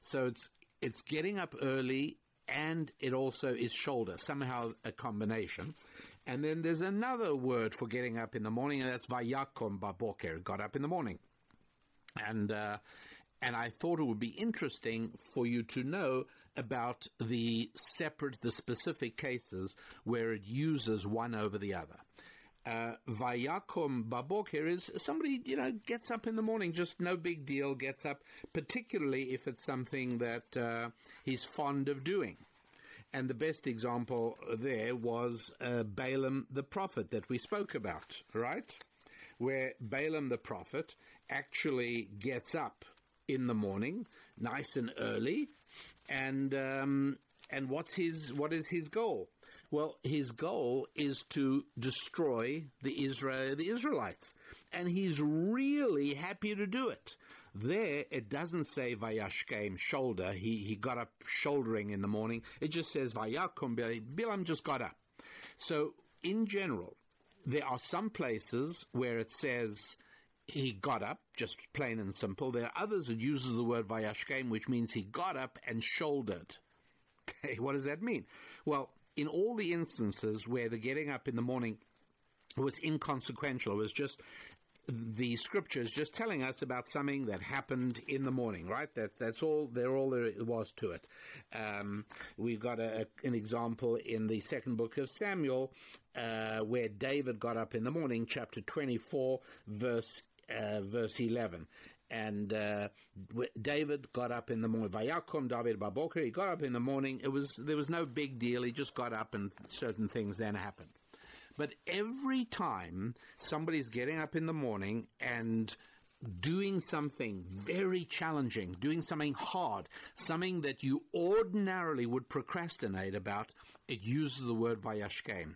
So it's getting up early, and it also is shoulder, somehow a combination. And then there's another word for getting up in the morning, and that's vayakom baboker, got up in the morning. And I thought it would be interesting for you to know about the specific cases where it uses one over the other. Vayakom baboker is somebody, gets up in the morning, just no big deal, gets up, particularly if it's something that he's fond of doing. And the best example there was Balaam the prophet that we spoke about, right? Where Balaam the prophet actually gets up in the morning, nice and early, and what is his goal? Well, his goal is to destroy the Israelites, and he's really happy to do it. There, it doesn't say vayashkem shoulder. He got up shouldering in the morning. It just says vayakum Balaam just got up. So, in general, there are some places where it says he got up, just plain and simple. There are others that uses the word vayashkem, which means he got up and shouldered. Okay, what does that mean? Well, in all the instances where the getting up in the morning was inconsequential, it was just the scriptures just telling us about something that happened in the morning, right? That's all there was to it. We've got an example in the second book of Samuel where David got up in the morning, chapter 24, verse 11. And David got up in the morning. Vayakom David baboker. He got up in the morning. There was no big deal. He just got up, and certain things then happened. But every time somebody's getting up in the morning and doing something very challenging, doing something hard, something that you ordinarily would procrastinate about, it uses the word vayashkem.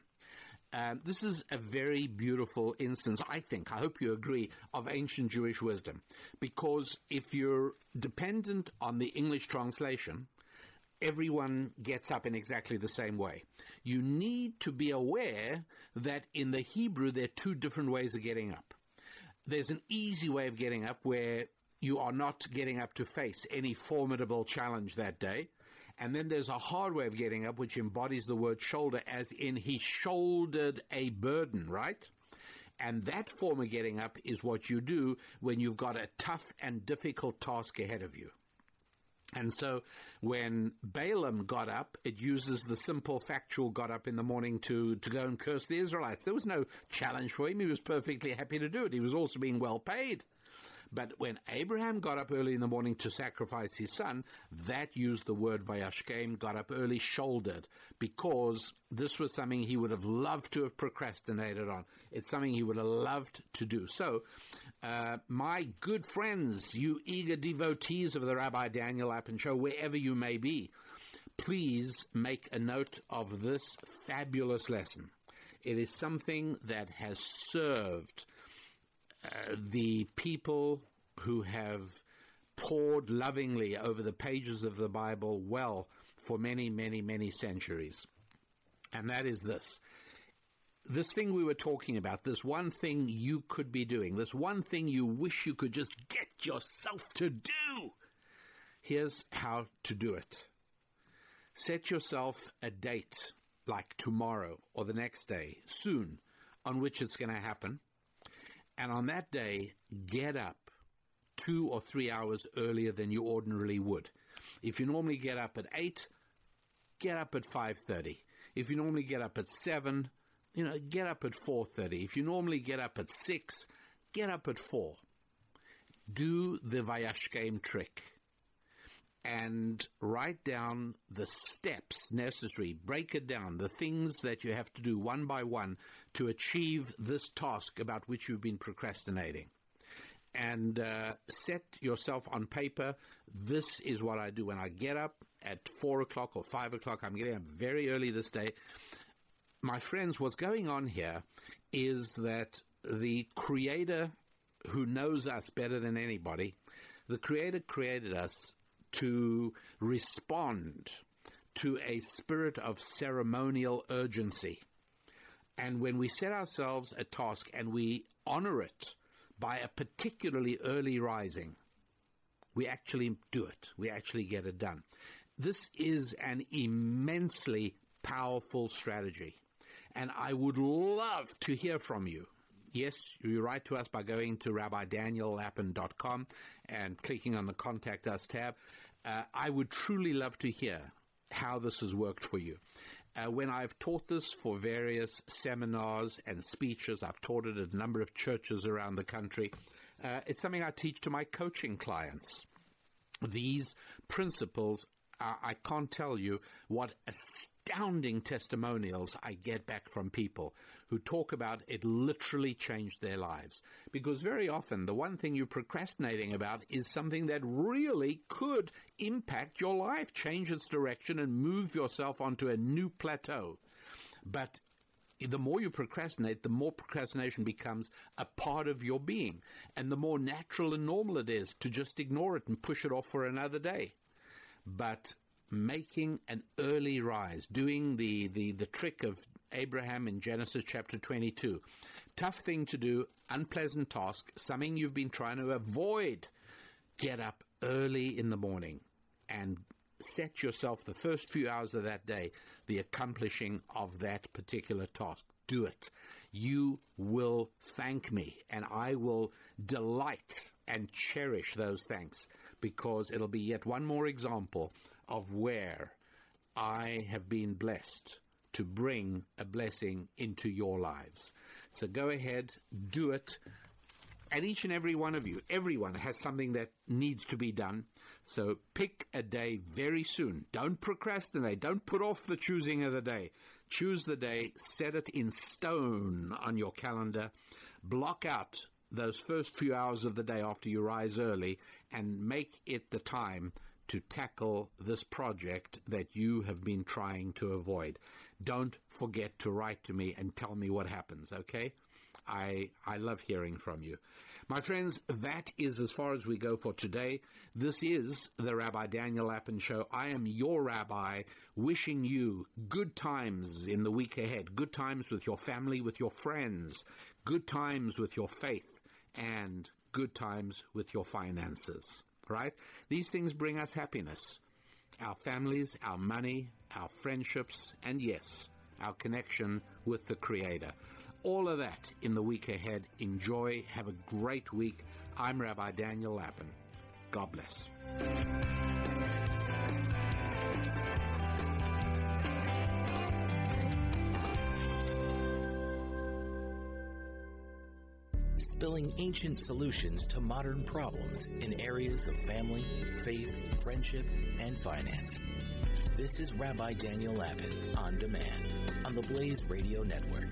This is a very beautiful instance, I hope you agree, of ancient Jewish wisdom. Because if you're dependent on the English translation, everyone gets up in exactly the same way. You need to be aware that in the Hebrew there are two different ways of getting up. There's an easy way of getting up where you are not getting up to face any formidable challenge that day. And then there's a hard way of getting up, which embodies the word shoulder, as in he shouldered a burden, right? And that form of getting up is what you do when you've got a tough and difficult task ahead of you. And so when Balaam got up, it uses the simple factual got up in the morning to go and curse the Israelites. There was no challenge for him. He was perfectly happy to do it. He was also being well paid. But when Abraham got up early in the morning to sacrifice his son, that used the word vayashkem, got up early, shouldered, because this was something he would have loved to have procrastinated on. It's something he would have loved to do. So, my good friends, you eager devotees of the Rabbi Daniel Lapin Show, wherever you may be, please make a note of this fabulous lesson. It is something that has served the people who have pored lovingly over the pages of the Bible well for many, many, many centuries. And that is this. This thing we were talking about, this one thing you could be doing, this one thing you wish you could just get yourself to do. Here's how to do it. Set yourself a date, like tomorrow or the next day, soon, on which it's going to happen. And on that day, get up 2 or 3 hours earlier than you ordinarily would. If you normally get up at 8, get up at 5:30. If you normally get up at 7, get up at 4:30. If you normally get up at 6, get up at 4. Do the vayashkem trick. and write down the steps necessary, break it down, the things that you have to do one by one to achieve this task about which you've been procrastinating. And set yourself on paper. This is what I do when I get up at 4 o'clock or 5 o'clock. I'm getting up very early this day. My friends, what's going on here is that the Creator, who knows us better than anybody, the Creator created us to respond to a spirit of ceremonial urgency. And when we set ourselves a task and we honor it by a particularly early rising, we actually do it. We actually get it done. This is an immensely powerful strategy. And I would love to hear from you. Yes, you write to us by going to rabbidaniellappin.com and clicking on the Contact Us tab. I would truly love to hear how this has worked for you. When I've taught this for various seminars and speeches, I've taught it at a number of churches around the country. It's something I teach to my coaching clients. These principles, I can't tell you what astounding testimonials I get back from people who talk about it literally changed their lives. Because very often the one thing you're procrastinating about is something that really could impact your life, change its direction, and move yourself onto a new plateau. But the more you procrastinate, the more procrastination becomes a part of your being, and the more natural and normal it is to just ignore it and push it off for another day. But making an early rise, doing the trick of Abraham in Genesis chapter 22. Tough thing to do, unpleasant task, something you've been trying to avoid. Get up early in the morning and set yourself the first few hours of that day the accomplishing of that particular task. Do it. You will thank me, and I will delight and cherish those thanks, because it'll be yet one more example of where I have been blessed to bring a blessing into your lives. So go ahead, do it. And each and every one of you, everyone has something that needs to be done. So pick a day very soon. Don't procrastinate. Don't put off the choosing of the day. Choose the day. Set it in stone on your calendar. Block out those first few hours of the day after you rise early and make it the time to tackle this project that you have been trying to avoid. Don't forget to write to me and tell me what happens, okay? I love hearing from you. My friends, that is as far as we go for today. This is the Rabbi Daniel Lapin Show. I am your rabbi, wishing you good times in the week ahead, good times with your family, with your friends, good times with your faith, and good times with your finances. Right? These things bring us happiness. Our families, our money, our friendships, and yes, our connection with the Creator. All of that in the week ahead. Enjoy. Have a great week. I'm Rabbi Daniel Lapin. God bless. Spilling ancient solutions to modern problems in areas of family, faith, friendship, and finance. This is Rabbi Daniel Lapin On Demand on the Blaze Radio Network.